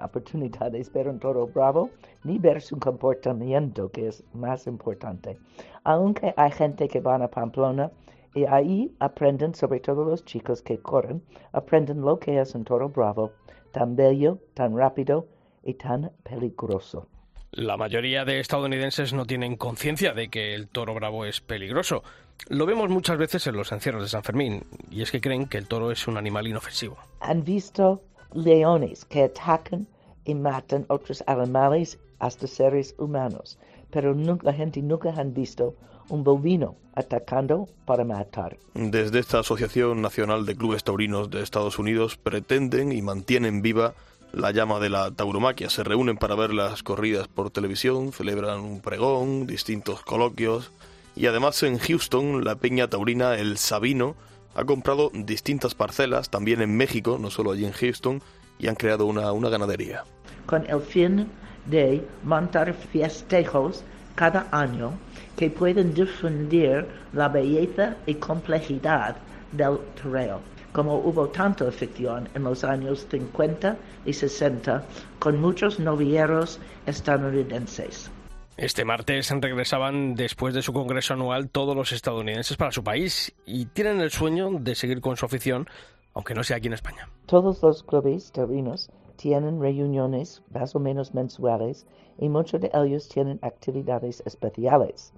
oportunidades para un toro bravo, ni ver su comportamiento, que es más importante. Aunque hay gente que van a Pamplona y ahí aprenden, sobre todo los chicos que corren, aprenden lo que es un toro bravo, tan bello, tan rápido y tan peligroso. La mayoría de estadounidenses no tienen conciencia de que el toro bravo es peligroso. Lo vemos muchas veces en los encierros de San Fermín, y es que creen que el toro es un animal inofensivo. Han visto leones que atacan y matan otros animales, hasta seres humanos, pero la gente nunca han visto un bovino atacando para matar. Desde esta Asociación Nacional de Clubes Taurinos de Estados Unidos pretenden y mantienen viva la llama de la tauromaquia. Se reúnen para ver las corridas por televisión, celebran un pregón, distintos coloquios, y además en Houston la peña taurina El Sabino ha comprado distintas parcelas, también en México, no solo allí en Houston, y han creado una ganadería. Con el fin de montar festejos cada año que pueden difundir la belleza y complejidad del toreo. Como hubo tanta afición en los años 50 y 60, con muchos novilleros estadounidenses. Este martes regresaban después de su congreso anual todos los estadounidenses para su país y tienen el sueño de seguir con su afición, aunque no sea aquí en España. Todos los clubes taurinos tienen reuniones más o menos mensuales y muchos de ellos tienen actividades especiales.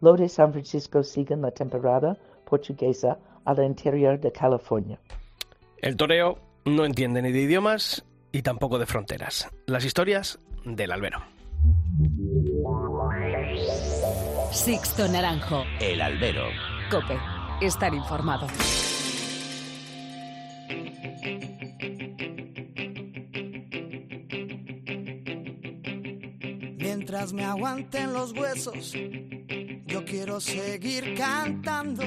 Los de San Francisco siguen la temporada portuguesa al interior de California. El toreo no entiende ni de idiomas y tampoco de fronteras. Las historias del albero. Sixto Naranjo. El albero. COPE. Estar informado. Mientras me aguanten los huesos, yo quiero seguir cantando.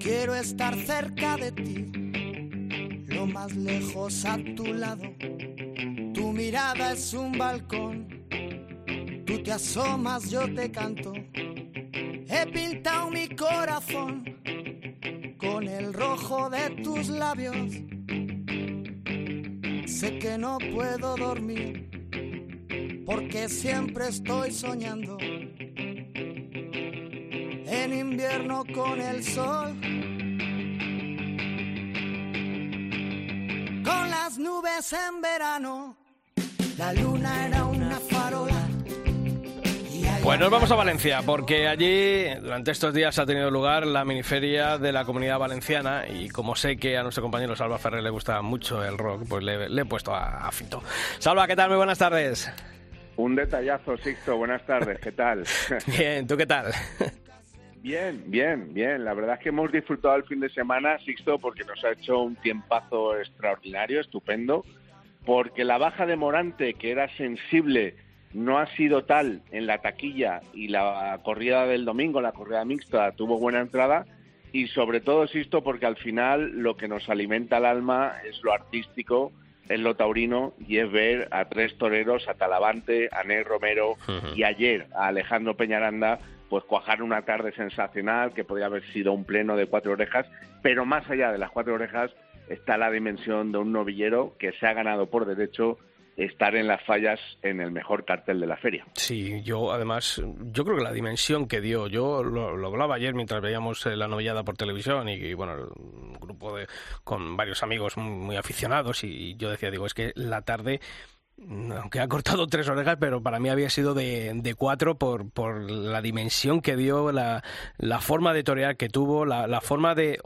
Quiero estar cerca de ti, lo más lejos a tu lado. Tu mirada es un balcón, tú te asomas, yo te canto. He pintado mi corazón con el rojo de tus labios. Sé que no puedo dormir porque siempre estoy soñando. En invierno con el sol, con las nubes en verano, la luna era una farola. Pues nos vamos a Valencia, porque allí durante estos días ha tenido lugar la miniferia de la Comunidad Valenciana, y como sé que a nuestro compañero Salva Ferrer le gusta mucho el rock, pues le he puesto a Fito. Salva, ¿qué tal? Muy buenas tardes. Un detallazo, Sixto, buenas tardes, ¿qué tal? Bien, ¿tú qué tal? Bien. La verdad es que hemos disfrutado el fin de semana, Sixto, porque nos ha hecho un tiempazo extraordinario, estupendo, porque la baja de Morante, que era sensible, no ha sido tal en la taquilla, y la corrida del domingo, la corrida mixta, tuvo buena entrada, y sobre todo, Sixto, porque al final lo que nos alimenta el alma es lo artístico, es lo taurino, y es ver a tres toreros, a Talavante, a Nek Romero, y ayer a Alejandro Peñaranda, pues cuajar una tarde sensacional, que podría haber sido un pleno de cuatro orejas, pero más allá de las cuatro orejas está la dimensión de un novillero que se ha ganado por derecho estar en las Fallas en el mejor cartel de la feria. Sí, yo creo que la dimensión que dio, yo lo hablaba ayer mientras veíamos la novillada por televisión y bueno, un grupo con varios amigos muy aficionados, y yo decía, es que la tarde, aunque ha cortado tres orejas, pero para mí había sido de cuatro por la dimensión que dio, la forma de torear que tuvo, la forma de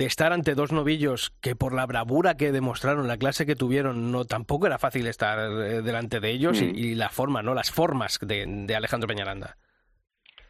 estar ante dos novillos que por la bravura que demostraron, la clase que tuvieron, no tampoco era fácil estar delante de ellos, y la forma, ¿no? Las formas de Alejandro Peñaranda.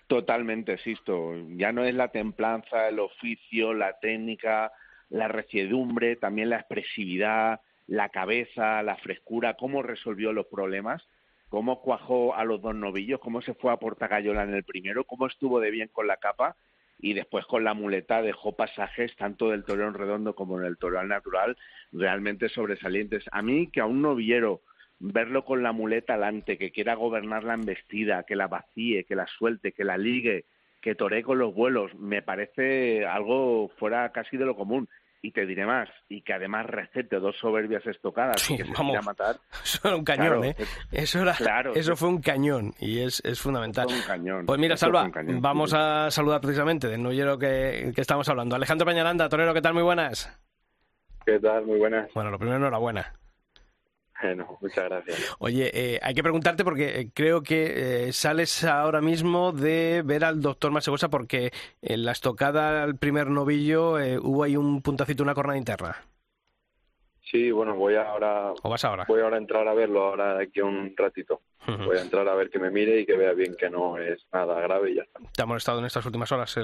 Totalmente, Sixto. Ya no es la templanza, el oficio, la técnica, la resiedumbre, también la expresividad, la cabeza, la frescura, cómo resolvió los problemas, cómo cuajó a los dos novillos, cómo se fue a Portagayola en el primero, cómo estuvo de bien con la capa, y después con la muleta dejó pasajes tanto del toreo en redondo como del toreo al natural realmente sobresalientes. A mí, que a un novillero verlo con la muleta alante, que quiera gobernar la embestida, que la vacíe, que la suelte, que la ligue, que toree con los vuelos, me parece algo fuera casi de lo común. Y te diré más, y que además recete dos soberbias estocadas, sí, y que se vamos, a matar. Eso era un cañón, claro, eso fue un cañón, y es fundamental. Un cañón, pues mira, Salva, vamos a saludar precisamente del novillero que estamos hablando. Alejandro Peñaranda, torero, ¿qué tal? Muy buenas. ¿Qué tal? Muy buenas. Bueno, lo primero, enhorabuena. Bueno, muchas gracias. Oye, hay que preguntarte porque creo que sales ahora mismo de ver al doctor Masegosa porque en la estocada al primer novillo hubo ahí un puntacito, una cornada interna. Sí, bueno, voy ahora. ¿O vas ahora? Voy ahora a entrar a verlo, ahora aquí un ratito. Uh-huh. Voy a entrar a ver que me mire y que vea bien que no es nada grave y ya está. ¿Te ha molestado en estas últimas horas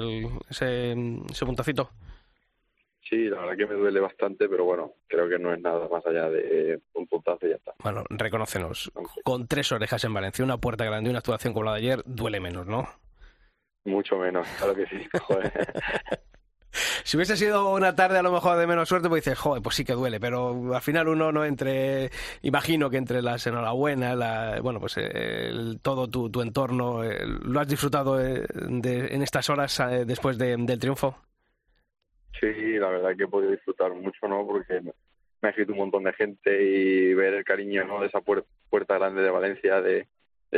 ese puntacito? Sí, la verdad que me duele bastante, pero bueno, creo que no es nada más allá de un puntazo y ya está. Bueno, reconócenos, con tres orejas en Valencia, una puerta grande y una actuación como la de ayer, duele menos, ¿no? Mucho menos, claro que sí, joder. Si hubiese sido una tarde a lo mejor de menos suerte, pues dices, joder, pues sí que duele, pero al final uno no entre, imagino que entre las enhorabuena, bueno, pues todo tu entorno, ¿lo has disfrutado en estas horas después del triunfo? Sí, la verdad que he podido disfrutar mucho, ¿no? Porque me ha escrito un montón de gente y ver el cariño, ¿no?, de esa puerta grande de Valencia, de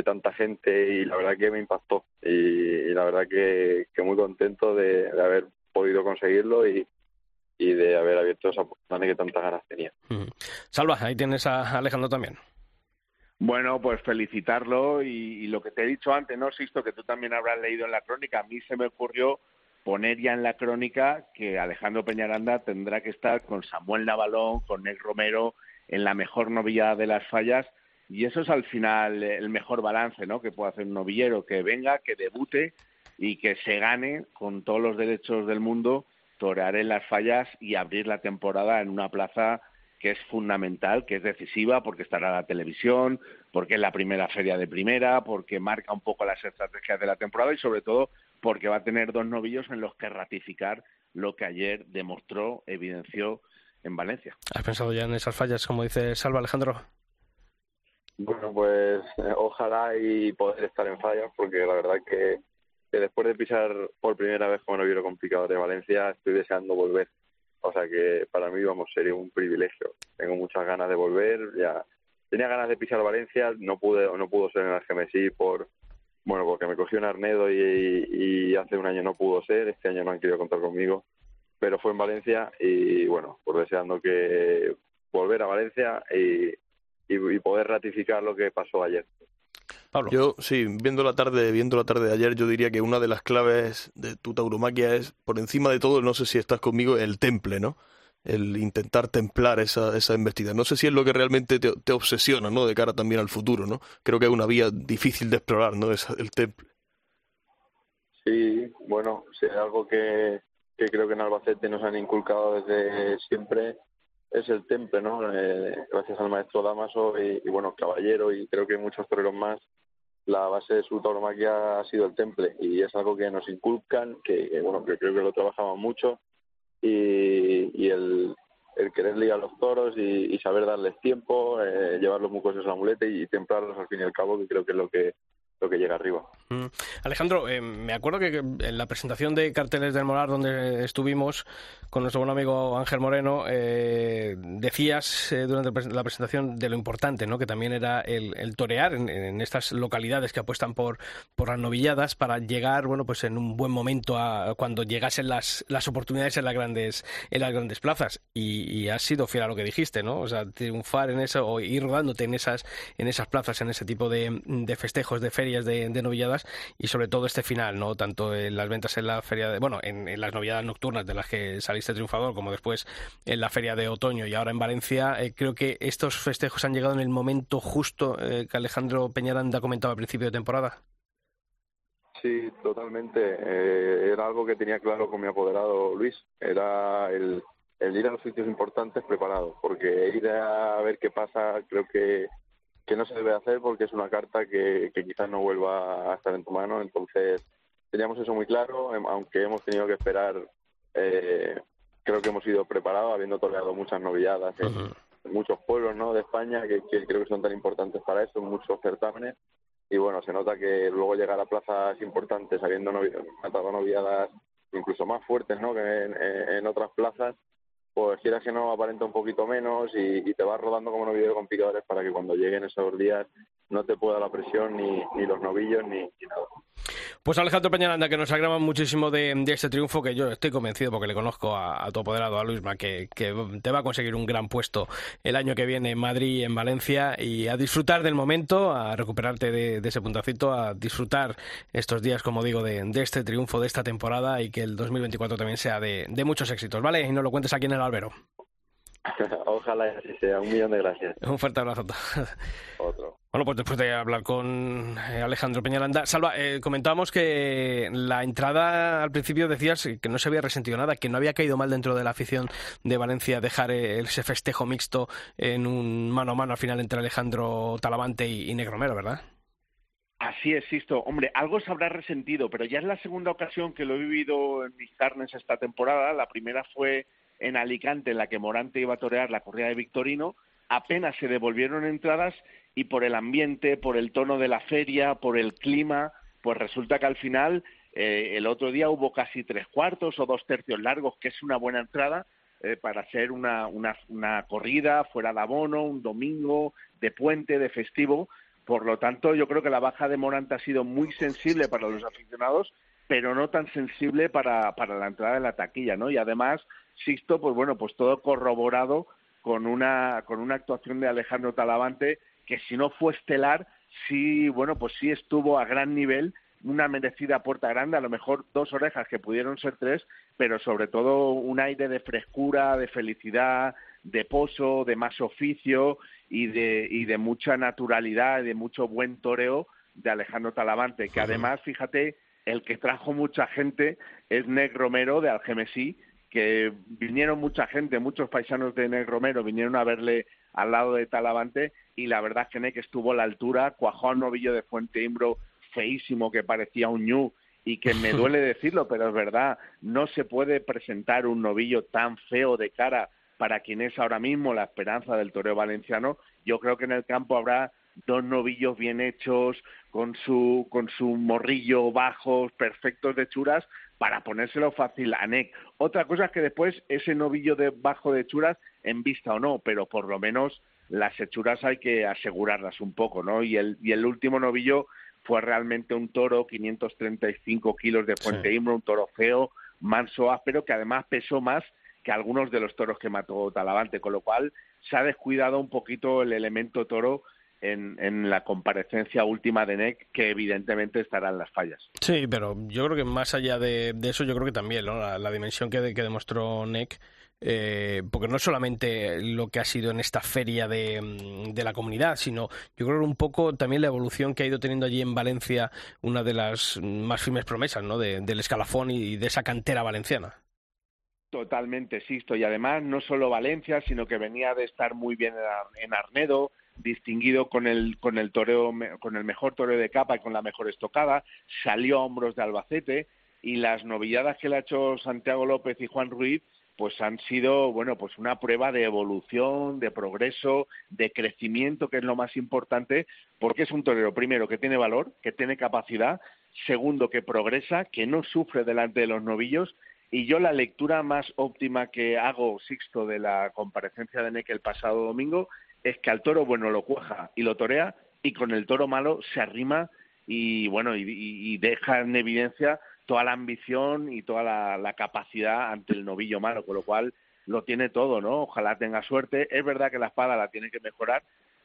tanta gente, y la verdad que me impactó. Y la verdad que muy contento de haber podido conseguirlo y de haber abierto esa puerta grande que tantas ganas tenía. Mm. Salva, ahí tienes a Alejandro también. Bueno, pues felicitarlo y lo que te he dicho antes, ¿no, Sixto? Que tú también habrás leído en la crónica. A mí se me ocurrió poner ya en la crónica que Alejandro Peñaranda tendrá que estar con Samuel Navalón, con Nek Romero, en la mejor novillada de las Fallas, y eso es al final el mejor balance, ¿no?, que puede hacer un novillero, que venga, que debute y que se gane con todos los derechos del mundo torear en las Fallas y abrir la temporada en una plaza que es fundamental, que es decisiva, porque estará la televisión, porque es la primera feria de primera, porque marca un poco las estrategias de la temporada y sobre todo porque va a tener dos novillos en los que ratificar lo que ayer demostró, evidenció en Valencia. ¿Has pensado ya en esas Fallas, como dice Salva, Alejandro? Bueno, pues ojalá y poder estar en Fallas, porque la verdad que después de pisar por primera vez como novillero complicado de Valencia, estoy deseando volver. O sea que para mí, vamos, sería un privilegio. Tengo muchas ganas de volver. Ya tenía ganas de pisar Valencia, no pudo ser en el Algemesí Bueno, porque me cogió un Arnedo y hace un año no pudo ser, este año no han querido contar conmigo, pero fue en Valencia y bueno, pues deseando que volver a Valencia y poder ratificar lo que pasó ayer. Pablo. Yo, sí, viendo la tarde de ayer, yo diría que una de las claves de tu tauromaquia es, por encima de todo, no sé si estás conmigo, el temple, ¿no? El intentar templar esa embestida. No sé si es lo que realmente te obsesiona, ¿no?, de cara también al futuro, ¿no? Creo que es una vía difícil de explorar, ¿no?, el temple. Sí, bueno, si es algo que creo que en Albacete nos han inculcado desde siempre, es el temple, ¿no? Gracias al maestro Damaso y bueno, Caballero, y creo que muchos toreros más, la base de su tauromaquia ha sido el temple, y es algo que nos inculcan, que bueno, que creo que lo trabajamos mucho, y el querer ligar los toros y saber darles tiempo, llevar los mucosos a la muleta y templarlos al fin y al cabo, que creo que es lo que llega arriba. Mm. Alejandro, me acuerdo que en la presentación de carteles del Molar, donde estuvimos con nuestro buen amigo Ángel Moreno, decías durante la presentación de lo importante, ¿no?, que también era el torear en estas localidades que apuestan por las novilladas para llegar, bueno, pues en un buen momento a cuando llegasen las oportunidades en las grandes plazas, y has sido fiel a lo que dijiste, ¿no? O sea, triunfar en eso o ir rodándote en esas plazas, en ese tipo de festejos, de ferias de novilladas, y sobre todo este final, ¿no?, tanto en las ventas en la feria en las novilladas nocturnas de las que saliste triunfador, como después en la feria de otoño y ahora en Valencia. Creo que estos festejos han llegado en el momento justo que Alejandro Peñaranda comentaba al principio de temporada. Sí, totalmente. Era algo que tenía claro con mi apoderado Luis, era el ir a los sitios importantes preparado, porque ir a ver qué pasa creo que no se debe hacer, porque es una carta que quizás no vuelva a estar en tu mano. Entonces teníamos eso muy claro, aunque hemos tenido que esperar, creo que hemos ido preparados, habiendo toreado muchas novilladas muchos pueblos, ¿no?, de España, que creo que son tan importantes para eso, muchos certámenes. Y bueno, se nota que luego llegar a plazas importantes, habiendo matado noviadas incluso más fuertes, ¿no?, que en otras plazas, pues quieras que no, aparenta un poquito menos y te vas rodando como novillo con picadores para que cuando lleguen esos días no te pueda la presión ni los novillos ni nada. Pues Alejandro Peñaranda, que nos agravan muchísimo de este triunfo, que yo estoy convencido, porque le conozco a tu apoderado, a Luisma, que te va a conseguir un gran puesto el año que viene en Madrid y en Valencia, y a disfrutar del momento, a recuperarte de ese puntacito, a disfrutar estos días, como digo, de este triunfo, de esta temporada, y que el 2024 también sea de muchos éxitos, ¿vale? Y nos lo cuentes aquí en El Albero. Ojalá y así sea. Un millón de gracias. Un fuerte abrazo. Otro. Bueno, pues después de hablar con Alejandro Peñaranda, Salva, comentábamos que la entrada al principio decías que no se había resentido nada, que no había caído mal dentro de la afición de Valencia dejar ese festejo mixto en un mano a mano al final entre Alejandro Talavante y Nek Romero, ¿verdad? Así es, Sixto. Hombre, algo se habrá resentido, pero ya es la segunda ocasión que lo he vivido en mis carnes esta temporada. La primera fue en Alicante, en la que Morante iba a torear la corrida de Victorino, apenas se devolvieron entradas y por el ambiente, por el tono de la feria, por el clima, pues resulta que al final el otro día hubo casi 3/4 o 2/3 largos, que es una buena entrada para hacer una corrida fuera de abono, un domingo de puente, de festivo. Por lo tanto, yo creo que la baja de Morante ha sido muy sensible para los aficionados, pero no tan sensible para la entrada de la taquilla, ¿no? Y además, Sixto, pues bueno, pues todo corroborado con una actuación de Alejandro Talavante que, si no fue estelar, sí, bueno, pues sí estuvo a gran nivel, una merecida puerta grande, a lo mejor 2 orejas que pudieron ser 3, pero sobre todo un aire de frescura, de felicidad, de pozo, de más oficio y de mucha naturalidad y de mucho buen toreo de Alejandro Talavante, que además, fíjate, el que trajo mucha gente es Nek Romero de Algemesí, que vinieron mucha gente, muchos paisanos de Nek Romero vinieron a verle al lado de Talavante, y la verdad es que Nek estuvo a la altura, cuajó a un novillo de Fuente Ymbro feísimo que parecía un ñu, y que me duele decirlo, pero es verdad, no se puede presentar un novillo tan feo de cara para quien es ahora mismo la esperanza del toreo valenciano. Yo creo que en el campo habrá 2 novillos bien hechos, con su morrillo bajos, perfectos de churas, para ponérselo fácil a Nek. Otra cosa es que después ese novillo de bajo de churas, en vista o no, pero por lo menos las hechuras hay que asegurarlas un poco, ¿no? Y el último novillo fue realmente un toro, 535 kilos de Fuente Ymbro, sí. Un toro feo, manso, áspero, que además pesó más que algunos de los toros que mató Talavante, con lo cual se ha descuidado un poquito el elemento toro en la comparecencia última de Nek, que evidentemente estará en las Fallas. Sí, pero yo creo que más allá de eso, yo creo que también, ¿no?, la dimensión que demostró Nek, porque no solamente lo que ha sido en esta feria de la comunidad, sino yo creo que un poco también la evolución que ha ido teniendo allí en Valencia, una de las más firmes promesas, ¿no?, del escalafón y de esa cantera valenciana. Totalmente, Sixto, y además no solo Valencia, sino que venía de estar muy bien en Arnedo, distinguido con el toreo, con el mejor toreo de capa y con la mejor estocada, salió a hombros de Albacete, y las novilladas que le ha hecho Santiago López y Juan Ruiz pues han sido, bueno, pues una prueba de evolución, de progreso, de crecimiento, que es lo más importante, porque es un torero, primero, que tiene valor, que tiene capacidad, segundo, que progresa, que no sufre delante de los novillos. Y yo la lectura más óptima que hago, Sixto, de la comparecencia de Nek el pasado domingo, es que al toro bueno lo cuaja y lo torea, y con el toro malo se arrima y bueno y deja en evidencia toda la ambición y toda la capacidad ante el novillo malo, con lo cual lo tiene todo, ¿no? Ojalá tenga suerte. Es verdad que la espada la tiene que mejorar,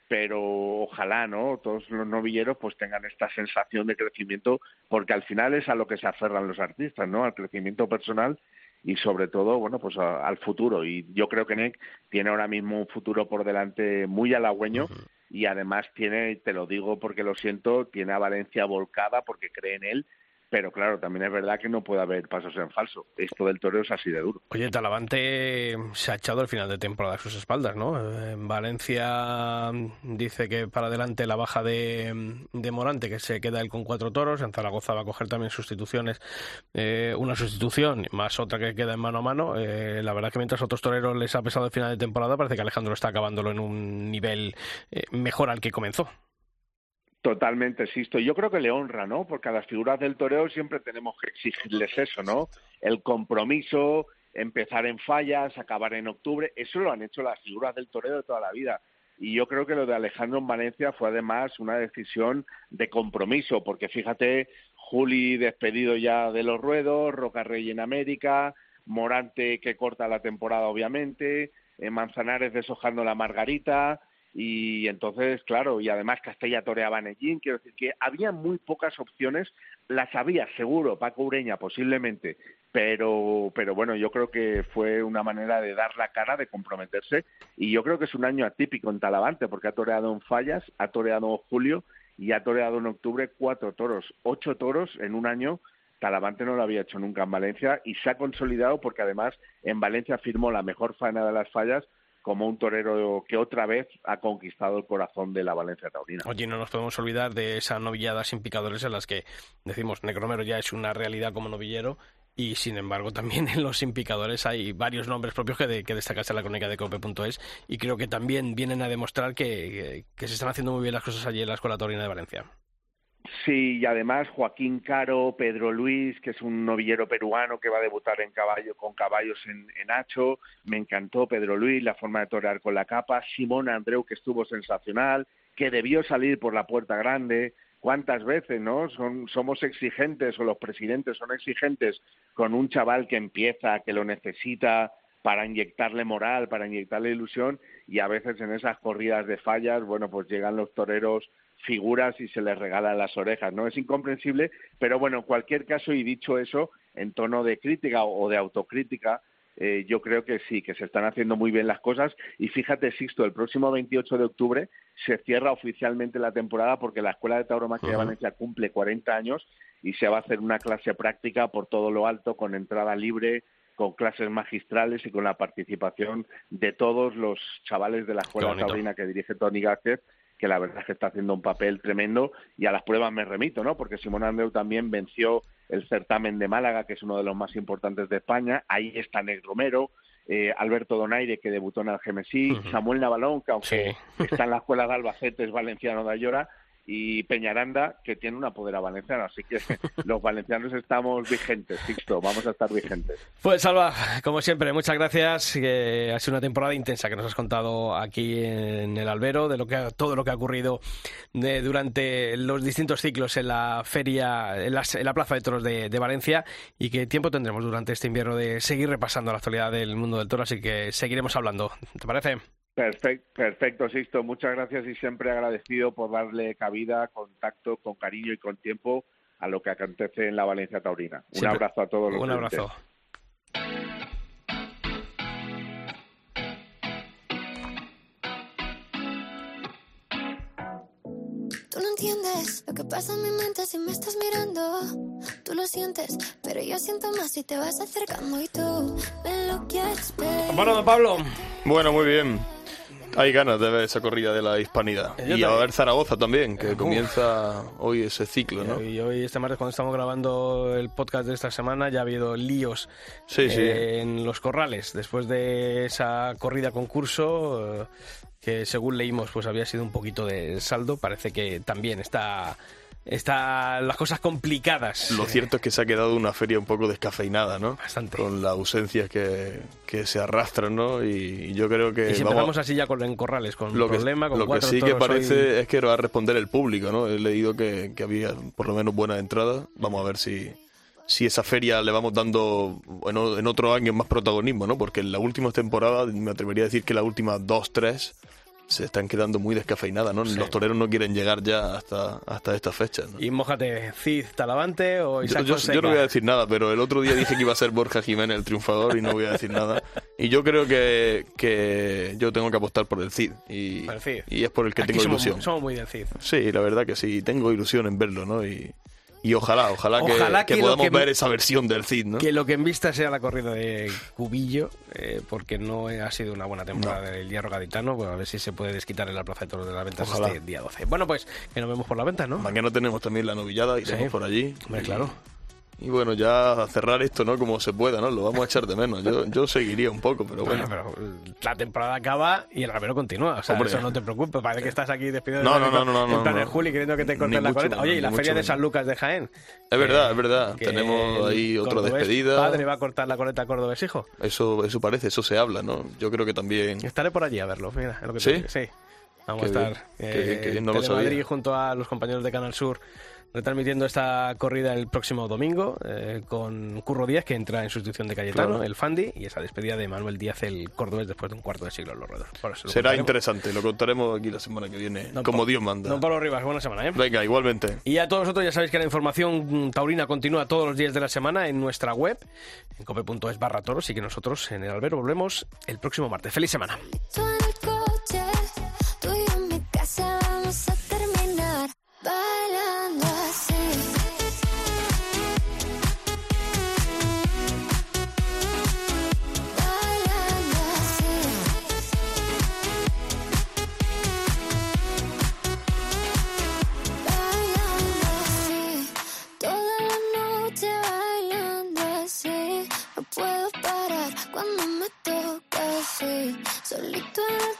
pero ojalá, ¿no?, todos los novilleros pues tengan esta sensación de crecimiento, porque al final es a lo que se aferran los artistas, ¿no?, al crecimiento personal y sobre todo, bueno, pues al futuro. Y yo creo que Nek tiene ahora mismo un futuro por delante muy halagüeño, y además tiene, te lo digo porque lo siento, tiene a Valencia volcada porque cree en él, Pero claro, también es verdad que no puede haber pasos en falso. Esto del toreo es así de duro. Oye, Talavante se ha echado el final de temporada a sus espaldas, ¿no? En Valencia dice que para adelante la baja de Morante, que se queda él con 4 toros. En Zaragoza va a coger también sustituciones. Una sustitución más otra que queda en mano a mano. La verdad que mientras a otros toreros les ha pesado el final de temporada, parece que Alejandro está acabándolo en un nivel mejor al que comenzó. Totalmente, Sixto. Yo creo que le honra, ¿no? Porque a las figuras del toreo siempre tenemos que exigirles eso, ¿no? El compromiso, empezar en Fallas, acabar en octubre. Eso lo han hecho las figuras del toreo de toda la vida. Y yo creo que lo de Alejandro en Valencia fue además una decisión de compromiso. Porque fíjate, Juli despedido ya de los ruedos, Rocarrey en América, Morante que corta la temporada obviamente, Manzanares deshojando la margarita. Y entonces, claro, y además Castella toreaba en Ellín, quiero decir que había muy pocas opciones, las había seguro, Paco Ureña posiblemente, pero bueno, yo creo que fue una manera de dar la cara, de comprometerse, y yo creo que es un año atípico en Talavante, porque ha toreado en Fallas, ha toreado en julio y ha toreado en octubre 4 toros, 8 toros en un año. Talavante no lo había hecho nunca en Valencia y se ha consolidado porque además en Valencia firmó la mejor faena de las Fallas, como un torero que otra vez ha conquistado el corazón de la Valencia taurina. Oye, no nos podemos olvidar de esa novillada sin picadores en las que decimos Nek Romero ya es una realidad como novillero y sin embargo también en los sin picadores hay varios nombres propios que destacarse en la crónica de COPE.es y creo que también vienen a demostrar que se están haciendo muy bien las cosas allí en la Escuela Taurina de Valencia. Sí, y además Joaquín Caro, Pedro Luis, que es un novillero peruano que va a debutar en caballo con caballos en Hacho. Me encantó Pedro Luis, la forma de torear con la capa. Simón Andreu, que estuvo sensacional, que debió salir por la puerta grande. ¿Cuántas veces, no? Somos exigentes, o los presidentes son exigentes con un chaval que empieza, que lo necesita para inyectarle moral, para inyectarle ilusión. Y a veces en esas corridas de Fallas, bueno, pues llegan los toreros figuras y se les regalan las orejas, ¿no? Es incomprensible, pero bueno, en cualquier caso, y dicho eso, en tono de crítica o de autocrítica, yo creo que sí, que se están haciendo muy bien las cosas. Y fíjate, Sixto, el próximo 28 de octubre se cierra oficialmente la temporada porque la Escuela de Tauromaquia de Valencia cumple 40 años y se va a hacer una clase práctica por todo lo alto, con entrada libre, con clases magistrales y con la participación de todos los chavales de la Escuela Taurina que dirige Toni Garcés, que la verdad es que está haciendo un papel tremendo, y a las pruebas me remito, ¿no? Porque Simón Andreu también venció el certamen de Málaga, que es uno de los más importantes de España. Ahí está Nek Romero, Alberto Donaire, que debutó en Algemesí, Samuel Navalón, que aunque está en la Escuela de Albacete, es valenciano de Ayora, y Peñaranda, que tiene una podera valenciana. Así que los valencianos estamos vigentes, Sixto, vamos a estar vigentes. Pues Alba, como siempre, muchas gracias. Ha sido una temporada intensa que nos has contado aquí en El Albero, de todo lo que ha ocurrido durante los distintos ciclos en la feria, en la Plaza de Toros de Valencia, y que tiempo tendremos durante este invierno de seguir repasando la actualidad del mundo del toro, así que seguiremos hablando. ¿Te parece? Perfecto, Sixto. Muchas gracias y siempre agradecido por darle cabida, contacto, con cariño y con tiempo a lo que acontece en la Valencia taurina. Un abrazo a todos los clientes. Un abrazo. Tú no entiendes lo que pasa en mi mente si me estás mirando. Tú lo sientes, pero yo siento más si te vas acercando y tú me lo quieres ver. Bueno, don Pablo. Bueno, muy bien. Hay ganas de ver esa corrida de la Hispanidad. Y a ver Zaragoza también, que comienza hoy ese ciclo, ¿no? Y hoy, este martes, cuando estamos grabando el podcast de esta semana, ya ha habido líos en los corrales. Después de esa corrida concurso, que según leímos, pues había sido un poquito de saldo, parece que también están las cosas complicadas. Lo cierto es que se ha quedado una feria un poco descafeinada, ¿no? Bastante. Con las ausencias que se arrastran, ¿no? Y yo creo que... Y si empezamos así ya con Corrales, con problemas, con 4 toros... Lo que sí que parece hoy es que va a responder el público, ¿no? He leído que había por lo menos buenas entradas. Vamos a ver si esa feria le vamos dando en otro año más protagonismo, ¿no? Porque en las últimas temporadas, me atrevería a decir que las últimas 2, 3... se están quedando muy descafeinadas, ¿no? Sí. Los toreros no quieren llegar ya hasta esta fecha, ¿no? Y mójate, Cid Talavante o Isaac Fonseca. Yo no voy a decir nada, pero el otro día dije que iba a ser Borja Jiménez el triunfador y no voy a decir nada. Y yo creo que yo tengo que apostar por el Cid. Y es por el que tengo ilusión. Somos muy del Cid. Sí, la verdad que sí. Tengo ilusión en verlo, ¿no? Y Y ojalá que podamos ver esa versión del Cid, ¿no? Que lo que en vista sea la corrida de Cubillo, porque no ha sido una buena temporada del Hierro Gaditano. Bueno, a ver si se puede desquitar en la Plaza de Toros de las Ventas este día 12. Bueno, pues que nos vemos por las ventas, ¿no? Mañana tenemos también la novillada, iremos por allí. Hombre, claro. Y bueno, ya cerrar esto, ¿no? Como se pueda, ¿no? Lo vamos a echar de menos. Yo seguiría un poco, pero bueno. Pero la temporada acaba y el Albero continúa. O sea, hombre, eso no te preocupes. Parece que estás aquí despidiendo en plan de Juli, queriendo que te corten la coleta. Oye, y la Feria de San Lucas de Jaén. Es verdad, es verdad. Tenemos ahí otra despedida. Padre va a cortar la coleta a Cordobés Hijo. Eso parece, eso se habla, ¿no? Yo creo que también... Estaré por allí a verlo, mira. Es lo que sí. Vamos a estar en Madrid junto a los compañeros de Canal Sur, retransmitiendo esta corrida el próximo domingo con Curro Díaz, que entra en sustitución de Cayetano, el Fandi, y esa despedida de Manuel Díaz, el cordobés, después de un cuarto de siglo en los ruedos. Será interesante, lo contaremos aquí la semana que viene, como Dios manda. Don Pablo Rivas, buena semana, ¿eh? Venga, igualmente. Y a todos vosotros ya sabéis que la información taurina continúa todos los días de la semana en nuestra web, en cope.es/toros, y que nosotros en El Albero volvemos el próximo martes. ¡Feliz semana! Solito en